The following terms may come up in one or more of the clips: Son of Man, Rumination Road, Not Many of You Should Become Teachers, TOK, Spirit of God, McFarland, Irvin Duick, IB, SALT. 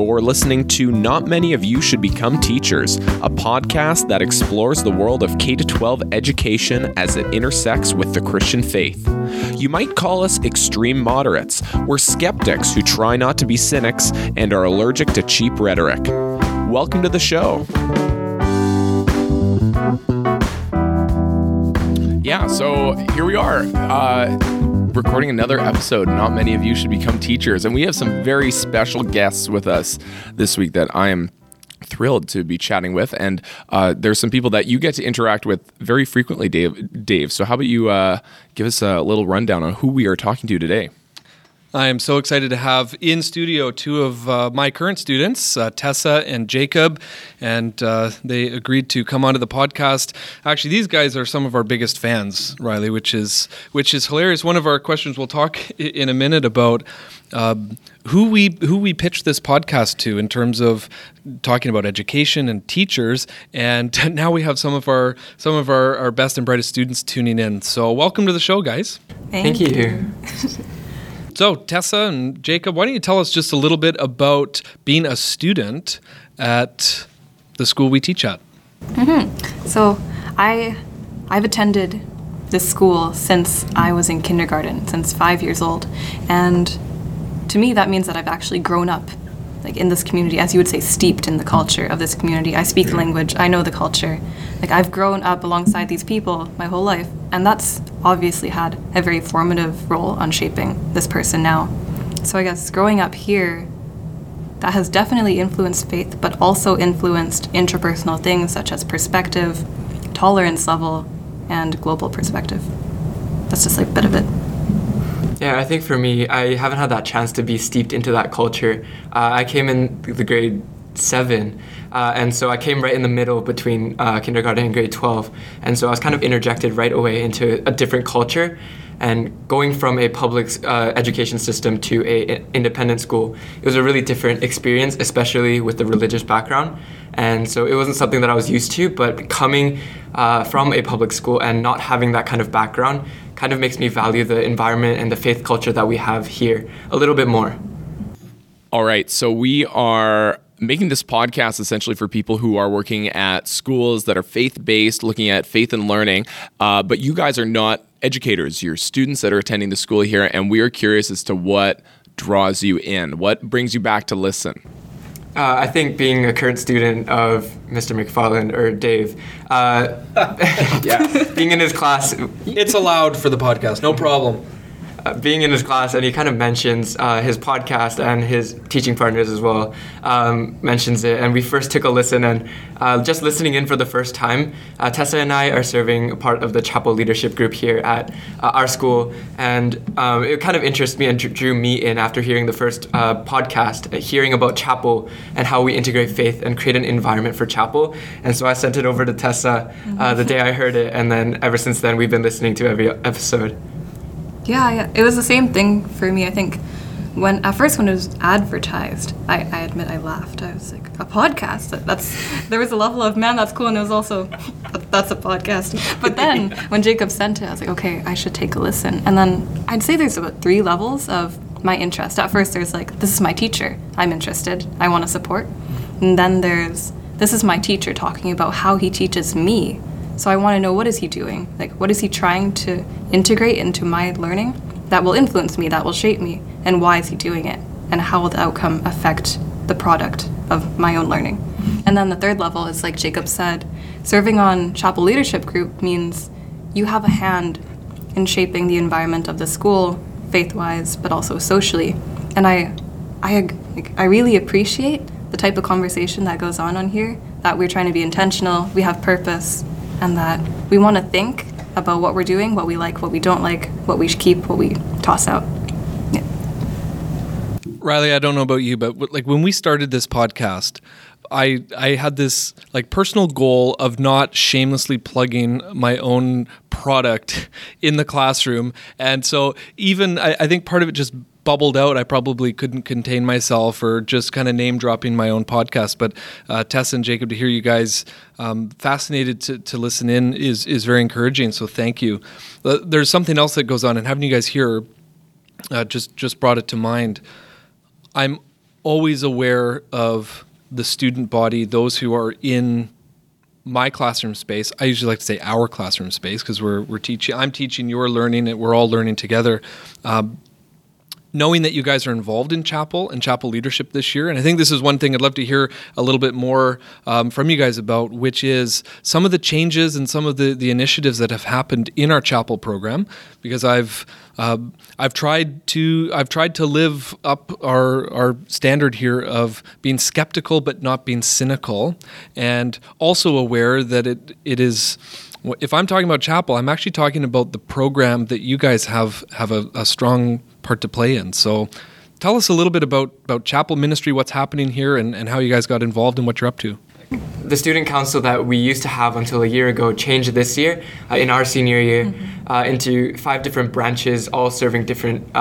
You're listening to Not Many of You Should Become Teachers, a podcast that explores the world of K-12 education as it intersects with the Christian faith. You might call us extreme moderates. We're skeptics who try not to be cynics and are allergic to cheap rhetoric. Welcome to the show. Yeah, so here we are. Recording another episode, Not Many of You Should Become Teachers. And we have some very special guests with us this week that I am thrilled to be chatting with. And there's some people that you get to interact with very frequently, Dave. So how about you give us a little rundown on who we are talking to today? I am so excited to have in studio two of my current students, Tessa and Jacob, and they agreed to come onto the podcast. Actually, these guys are some of our biggest fans, Riley, which is hilarious. One of our questions, we'll talk in a minute about who we pitched this podcast to in terms of talking about education and teachers, and now we have some of our best and brightest students tuning in. So welcome to the show, guys. Thank you. So, Tessa and Jacob, why don't you tell us just a little bit about being a student at the school we teach at? Mm-hmm. So, I've attended this school since I was in kindergarten, since 5 years old. And to me, that means that I've actually grown up like in this community, as you would say, steeped in the culture of this community. I speak the language. I know the culture. Like, I've grown up alongside these people my whole life, and that's obviously had a very formative role on shaping this person now. So I guess growing up here, that has definitely influenced faith, but also influenced interpersonal things such as perspective, tolerance level, and global perspective. That's just like a bit of it. Yeah, I think for me, I haven't had that chance to be steeped into that culture. I came in the grade 7, and so I came right in the middle between kindergarten and grade 12, and so I was kind of interjected right away into a different culture, and going from a public education system to an independent school, it was a really different experience, especially with the religious background, and so it wasn't something that I was used to, but coming from a public school and not having that kind of background kind of makes me value the environment and the faith culture that we have here a little bit more. All right, so we are making this podcast essentially for people who are working at schools that are faith-based, looking at faith and learning, but you guys are not educators. You're students that are attending the school here, and we are curious as to what draws you in, what brings you back to listen. I think being a current student of Mr. McFarland or Dave, yeah, being in his class. It's allowed for the podcast, no problem. Being in his class, and he kind of mentions his podcast and his teaching partners as well, mentions it, and we first took a listen, and just listening in for the first time, Tessa and I are serving part of the chapel leadership group here at our school, and it kind of interests me and drew me in after hearing the first podcast, hearing about chapel and how we integrate faith and create an environment for chapel, and so I sent it over to Tessa the day I heard it, and then ever since then we've been listening to every episode. Yeah, it was the same thing for me. I think when it was advertised, I admit I laughed. I was like, a podcast? There was a level of, man, that's cool, and it was also, that's a podcast. But then when Jacob sent it, I was like, okay, I should take a listen. And then I'd say there's about three levels of my interest. At first there's like, this is my teacher. I'm interested. I want to support. And then there's, this is my teacher talking about how he teaches me. So I want to know, what is he doing? Like, what is he trying to integrate into my learning that will influence me, that will shape me? And why is he doing it? And how will the outcome affect the product of my own learning? And then the third level is, like Jacob said, serving on Chapel Leadership Group means you have a hand in shaping the environment of the school, faith-wise, but also socially. And I really appreciate the type of conversation that goes on here, that we're trying to be intentional, we have purpose, and that we want to think about what we're doing, what we like, what we don't like, what we keep, what we toss out. Yeah. Riley, I don't know about you, but like when we started this podcast, I had this like personal goal of not shamelessly plugging my own product in the classroom. And so even, I think part of it just bubbled out. I probably couldn't contain myself, or just kind of name dropping my own podcast. But Tessa and Jacob, to hear you guys fascinated to listen in is very encouraging. So thank you. There's something else that goes on, and having you guys here just brought it to mind. I'm always aware of the student body, those who are in my classroom space. I usually like to say our classroom space because we're teaching. I'm teaching, you're learning, and we're all learning together. Knowing that you guys are involved in chapel and chapel leadership this year, and I think this is one thing I'd love to hear a little bit more from you guys about, which is some of the changes and some of the initiatives that have happened in our chapel program. Because I've tried to live up our standard here of being skeptical but not being cynical, and also aware that it is. If I'm talking about chapel, I'm actually talking about the program that you guys have a strong part to play in. So tell us a little bit about chapel ministry, what's happening here, and how you guys got involved and what you're up to. The student council that we used to have until a year ago changed this year, in our senior year, mm-hmm. Into 5 different branches, all serving different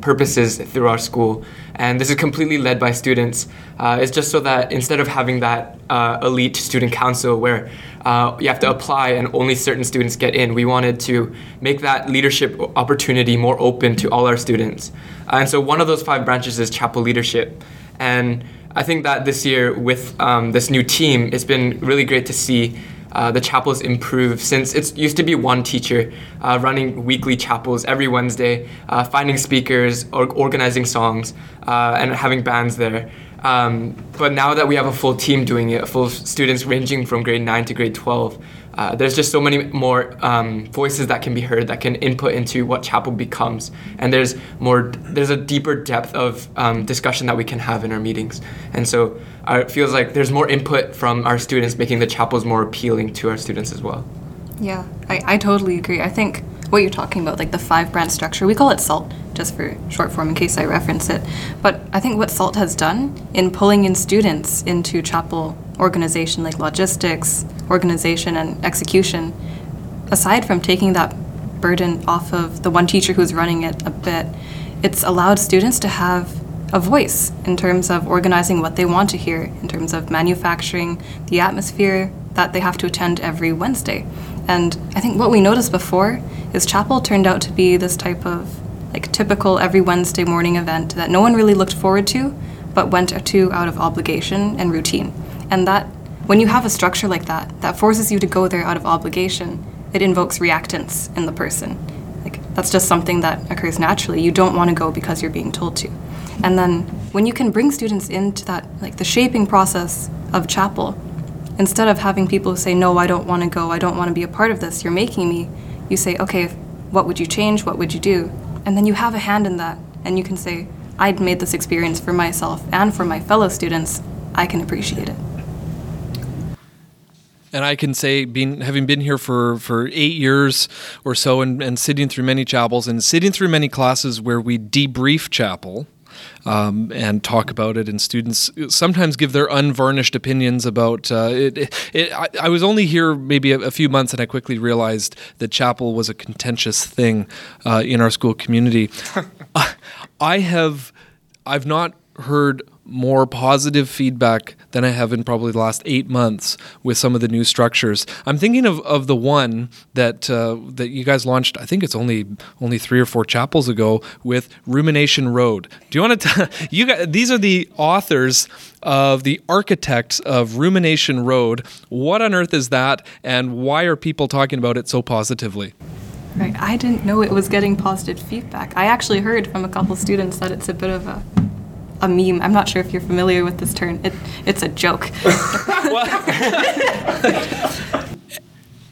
purposes through our school. And this is completely led by students. It's just so that instead of having that elite student council where you have to apply and only certain students get in, we wanted to make that leadership opportunity more open to all our students. And so one of those 5 branches is chapel leadership. And I think that this year with this new team, it's been really great to see the chapels improve, since it used to be one teacher running weekly chapels every Wednesday, finding speakers or organizing songs and having bands there. But now that we have a full team doing it, full of students ranging from grade 9 to grade 12, there's just so many more voices that can be heard, that can input into what chapel becomes. And there's a deeper depth of discussion that we can have in our meetings. And so it feels like there's more input from our students, making the chapels more appealing to our students as well. Yeah, I totally agree. I think what you're talking about, like the 5 branch structure, we call it SALT, just for short form in case I reference it. But I think what SALT has done in pulling in students into chapel organization, like logistics, organization, and execution, aside from taking that burden off of the one teacher who's running it a bit, it's allowed students to have a voice in terms of organizing what they want to hear, in terms of manufacturing the atmosphere that they have to attend every Wednesday. And I think what we noticed before is chapel turned out to be this type of like typical every Wednesday morning event that no one really looked forward to, but went to out of obligation and routine. And that, when you have a structure like that, that forces you to go there out of obligation, it invokes reactance in the person. Like, that's just something that occurs naturally. You don't want to go because you're being told to. And then when you can bring students into that, like the shaping process of chapel, instead of having people say, no, I don't want to go, I don't want to be a part of this, you're making me, you say, okay, what would you change? What would you do? And then you have a hand in that, and you can say, I'd made this experience for myself and for my fellow students. I can appreciate it. And I can say, having been here for 8 years or so and sitting through many chapels and sitting through many classes where we debrief chapel and talk about it, and students sometimes give their unvarnished opinions about it. I was only here maybe a few months, and I quickly realized that chapel was a contentious thing in our school community. I've not heard more positive feedback than I have in probably the last 8 months with some of the new structures. I'm thinking of the one that you guys launched, I think it's only 3 or 4 chapels ago, with Rumination Road. Do you want to you guys, these are the authors of the architects of Rumination Road. What on earth is that, and why are people talking about it so positively? Right, I didn't know it was getting positive feedback. I actually heard from a couple students that it's a bit of a meme. I'm not sure if you're familiar with this term. It's a joke.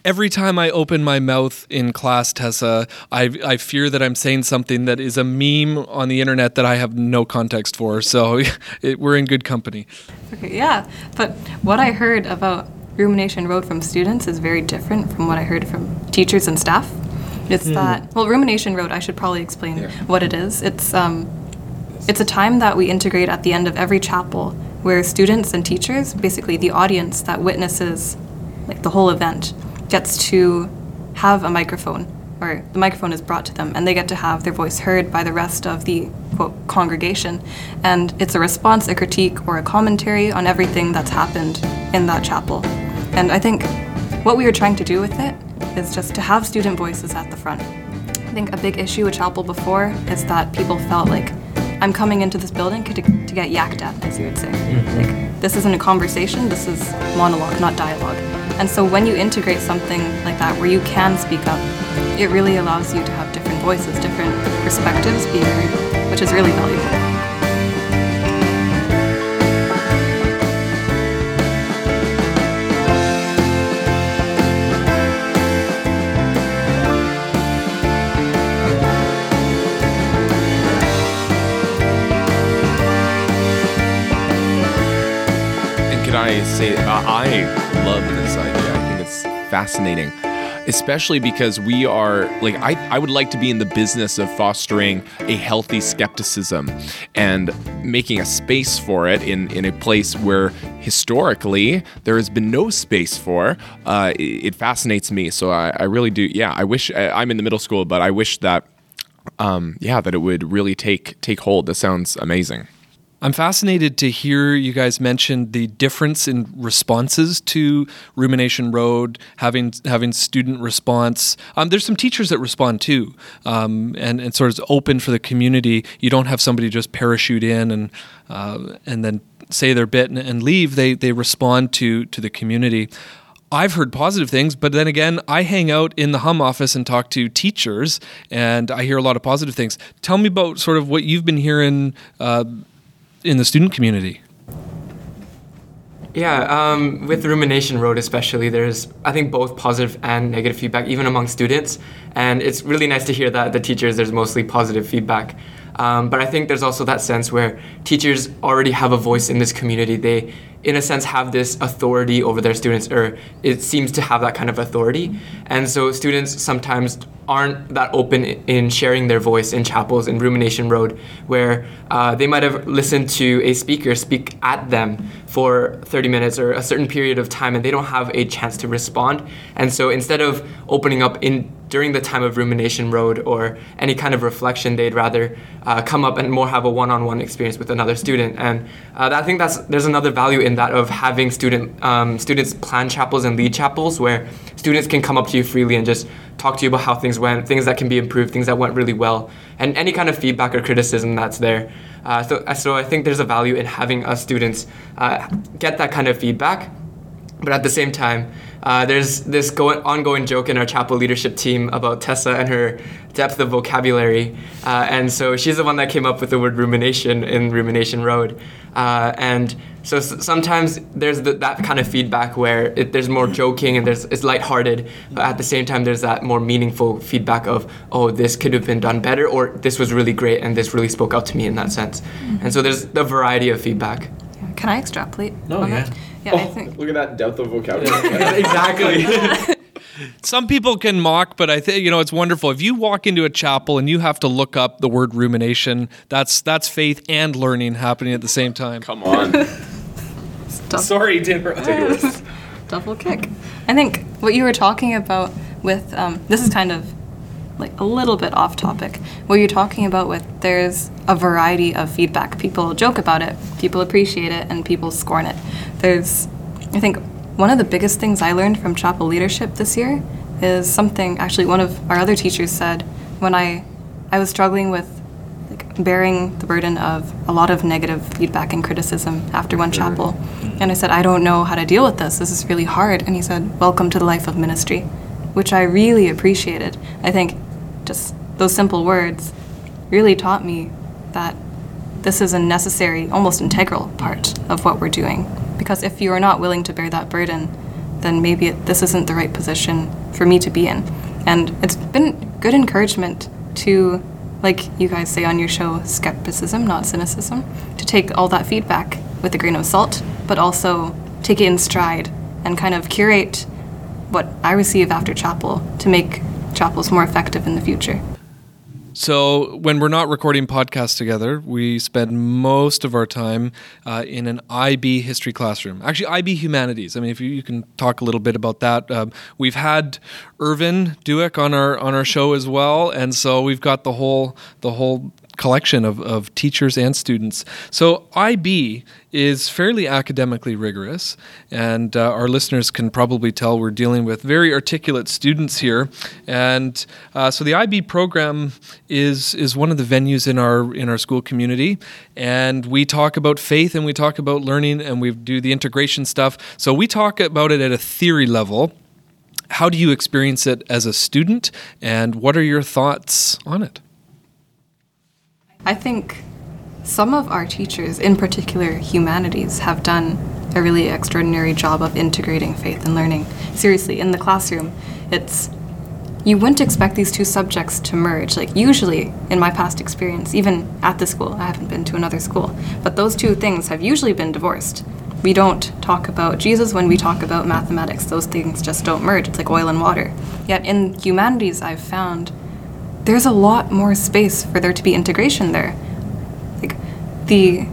Every time I open my mouth in class, Tessa, I fear that I'm saying something that is a meme on the internet that I have no context for. So we're in good company. Okay, yeah. But what I heard about Rumination Road from students is very different from what I heard from teachers and staff. It's that, well, Rumination Road, I should probably explain what it is. It's a time that we integrate at the end of every chapel where students and teachers, basically the audience that witnesses like the whole event, gets to have a microphone, or the microphone is brought to them, and they get to have their voice heard by the rest of the, quote, congregation. And it's a response, a critique, or a commentary on everything that's happened in that chapel. And I think what we were trying to do with it is just to have student voices at the front. I think a big issue with chapel before is that people felt like I'm coming into this building to get yacked at, as you would say. Like, this isn't a conversation, this is monologue, not dialogue. And so when you integrate something like that where you can speak up, it really allows you to have different voices, different perspectives being heard, which is really valuable. I say I love this idea. I think it's fascinating, especially because we are like I would like to be in the business of fostering a healthy skepticism and making a space for it in a place where historically there has been no space for. It fascinates me, so I really do. Yeah, I wish I'm in the middle school, but I wish that that it would really take hold. That sounds amazing. I'm fascinated to hear you guys mention the difference in responses to Rumination Road, having student response. There's some teachers that respond too, and sort of open for the community. You don't have somebody just parachute in and then say their bit and leave. They respond to the community. I've heard positive things, but then again, I hang out in the Hum office and talk to teachers, and I hear a lot of positive things. Tell me about sort of what you've been hearing in the student community. Yeah, with Rumination Road especially, there's, I think, both positive and negative feedback, even among students. And it's really nice to hear that the teachers, there's mostly positive feedback. But I think there's also that sense where teachers already have a voice in this community. They, in a sense, have this authority over their students, or it seems to have that kind of authority. And so students sometimes aren't that open in sharing their voice in chapels in Rumination Road, where they might have listened to a speaker speak at them for 30 minutes or a certain period of time, and they don't have a chance to respond. And so instead of opening up during the time of Rumination Road or any kind of reflection, they'd rather come up and more have a one-on-one experience with another student. And I think there's another value in that of having students plan chapels and lead chapels where students can come up to you freely and just talk to you about how things went, things that can be improved, things that went really well, and any kind of feedback or criticism that's there. So I think there's a value in having us students get that kind of feedback. But at the same time, there's this ongoing joke in our chapel leadership team about Tessa and her depth of vocabulary. And so she's the one that came up with the word rumination in Rumination Road. And so sometimes there's that kind of feedback where there's more joking and it's lighthearted. But at the same time, there's that more meaningful feedback of, oh, this could have been done better, or this was really great and this really spoke out to me in that sense. Mm-hmm. And so there's the variety of feedback. Can I extrapolate? No, yeah. That? Yeah, I think. Look at that depth of vocabulary. Exactly. Some people can mock, but I think, it's wonderful. If you walk into a chapel and you have to look up the word rumination, that's faith and learning happening at the same time. Come on. Sorry, Dipper. Double kick. I think what you were talking about with, this is kind of like a little bit off topic, what you're talking about with there's a variety of feedback. People joke about it, people appreciate it, and people scorn it. There's, I think, one of the biggest things I learned from chapel leadership this year is something actually one of our other teachers said when I was struggling with bearing the burden of a lot of negative feedback and criticism after one chapel. And I said, I don't know how to deal with this. This is really hard. And he said, welcome to the life of ministry, which I really appreciated. I think just those simple words really taught me that this is a necessary, almost integral part of what we're doing. Because if you are not willing to bear that burden, then maybe this isn't the right position for me to be in. And it's been good encouragement to, like you guys say on your show, skepticism, not cynicism, to take all that feedback with a grain of salt, but also take it in stride and kind of curate what I receive after chapel to make chapels more effective in the future. So when we're not recording podcasts together, we spend most of our time in an IB history classroom. Actually, IB humanities. I mean, if you can talk a little bit about that. We've had Irvin Duick on our show as well, and so we've got the whole collection of teachers and students. So IB is fairly academically rigorous, and our listeners can probably tell we're dealing with very articulate students here. And so the IB program is one of the venues in our school community, and we talk about faith and we talk about learning and we do the integration stuff. So we talk about it at a theory level. How do you experience it as a student, and what are your thoughts on it? I think some of our teachers, in particular humanities, have done a really extraordinary job of integrating faith and learning. Seriously, in the classroom, you wouldn't expect these two subjects to merge. Like, usually, in my past experience, even at the school, I haven't been to another school, but those two things have usually been divorced. We don't talk about Jesus when we talk about mathematics. Those things just don't merge. It's like oil and water. Yet in humanities, I've found there's a lot more space for there to be integration there. Like, the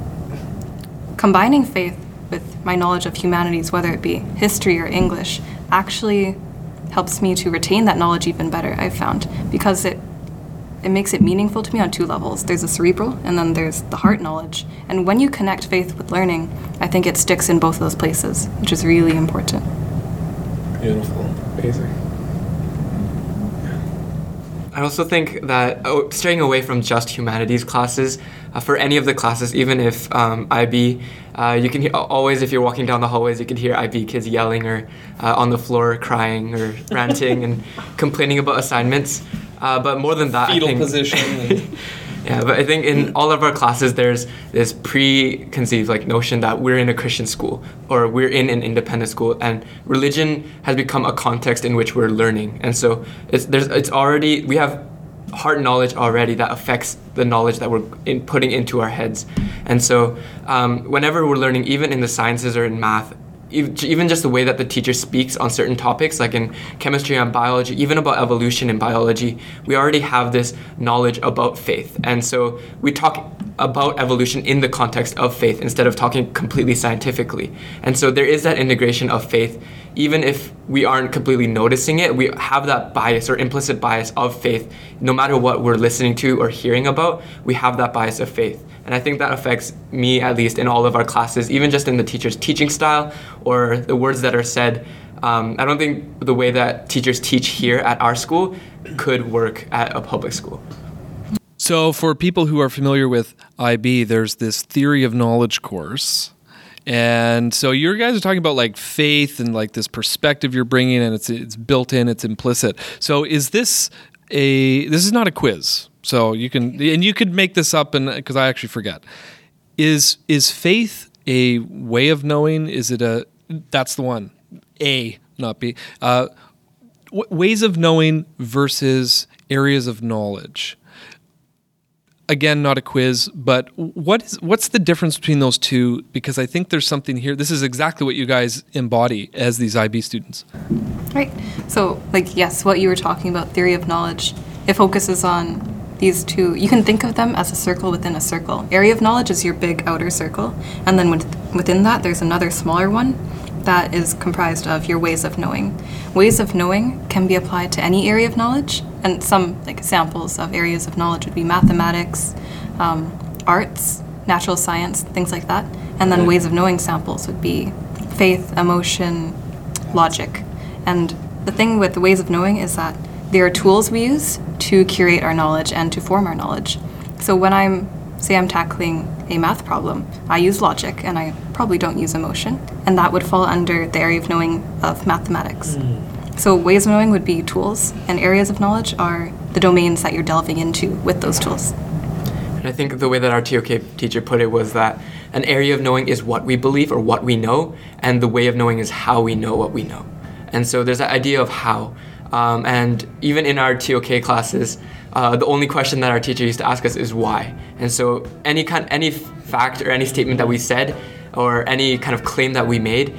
combining faith with my knowledge of humanities, whether it be history or English, actually helps me to retain that knowledge even better, I've found, because it makes it meaningful to me on two levels. There's the cerebral, and then there's the heart knowledge. And when you connect faith with learning, I think it sticks in both of those places, which is really important. Beautiful. Amazing. I also think that staying away from just humanities classes, for any of the classes, even if IB, you can always, if you're walking down the hallways, you can hear IB kids yelling or on the floor crying or ranting and complaining about assignments. But more than that, fetal I think, position. Yeah, but I think in all of our classes, there's this preconceived notion that we're in a Christian school or we're in an independent school, and religion has become a context in which we're learning. And so we have heart knowledge already that affects the knowledge that we're putting into our heads. And so whenever we're learning, even in the sciences or in math, even just the way that the teacher speaks on certain topics, like in chemistry and biology, even about evolution in biology, we already have this knowledge about faith. And so we talk about evolution in the context of faith instead of talking completely scientifically. And so there is that integration of faith. Even if we aren't completely noticing it, we have that bias or implicit bias of faith. No matter what we're listening to or hearing about, we have that bias of faith. And I think that affects me, at least, in all of our classes, even just in the teacher's teaching style or the words that are said. I don't think the way that teachers teach here at our school could work at a public school. So for people who are familiar with IB, there's this theory of knowledge course. And so you guys are talking about faith and this perspective you're bringing, and it's built in, it's implicit. So this is not a quiz. So you could make this up, and because I actually forget. Is faith a way of knowing? Is it that's the one, A, not B. Ways of knowing versus areas of knowledge. Again, not a quiz, but what's the difference between those two? Because I think there's something here. This is exactly what you guys embody as these IB students. Right. So, yes, what you were talking about, theory of knowledge, it focuses on these two. You can think of them as a circle within a circle. Area of knowledge is your big outer circle, and then within that, there's another smaller one that is comprised of your ways of knowing. Ways of knowing can be applied to any area of knowledge, and some examples of areas of knowledge would be mathematics, arts, natural science, things like that. And then ways of knowing samples would be faith, emotion, logic. And the thing with the ways of knowing is that they are tools we use to curate our knowledge and to form our knowledge. So when I'm tackling a math problem, I use logic and I probably don't use emotion, and that would fall under the area of knowing of mathematics. So ways of knowing would be tools, and areas of knowledge are the domains that you're delving into with those tools. And I think the way that our TOK teacher put it was that an area of knowing is what we believe or what we know, and the way of knowing is how we know what we know. And so there's that idea of how. And even in our TOK classes, the only question that our teacher used to ask us is why. And so any fact or any statement that we said or any kind of claim that we made,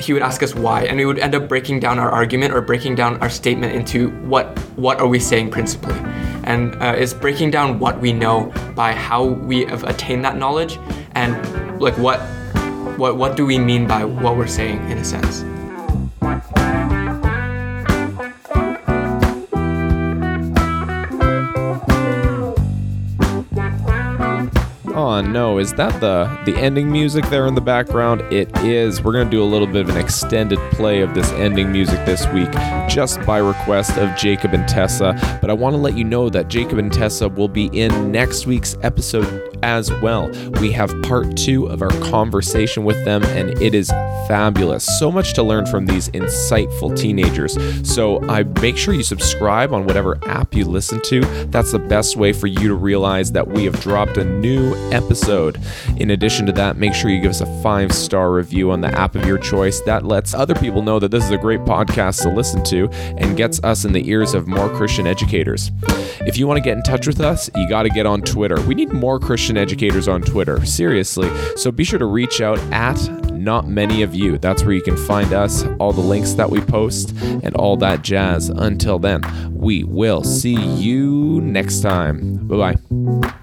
he would ask us why, and we would end up breaking down our argument or breaking down our statement into what are we saying principally. And it's breaking down what we know by how we have attained that knowledge, and what do we mean by what we're saying, in a sense. Oh no, is that the ending music there in the background? It is. We're going to do a little bit of an extended play of this ending music this week, just by request of Jacob and Tessa. But I want to let you know that Jacob and Tessa will be in next week's episode as well. We have part 2 of our conversation with them, and it is fabulous. So much to learn from these insightful teenagers. So I make sure you subscribe on whatever app you listen to. That's the best way for you to realize that we have dropped a new episode. In addition to that, make sure you give us a 5-star review on the app of your choice. That lets other people know that this is a great podcast to listen to and gets us in the ears of more Christian educators. If you want to get in touch with us, you got to get on Twitter. We need more Christian educators on Twitter, seriously. So be sure to reach out at Not Many of You. That's where you can find us, all the links that we post, and all that jazz. Until then, we will see you next time. Bye-bye.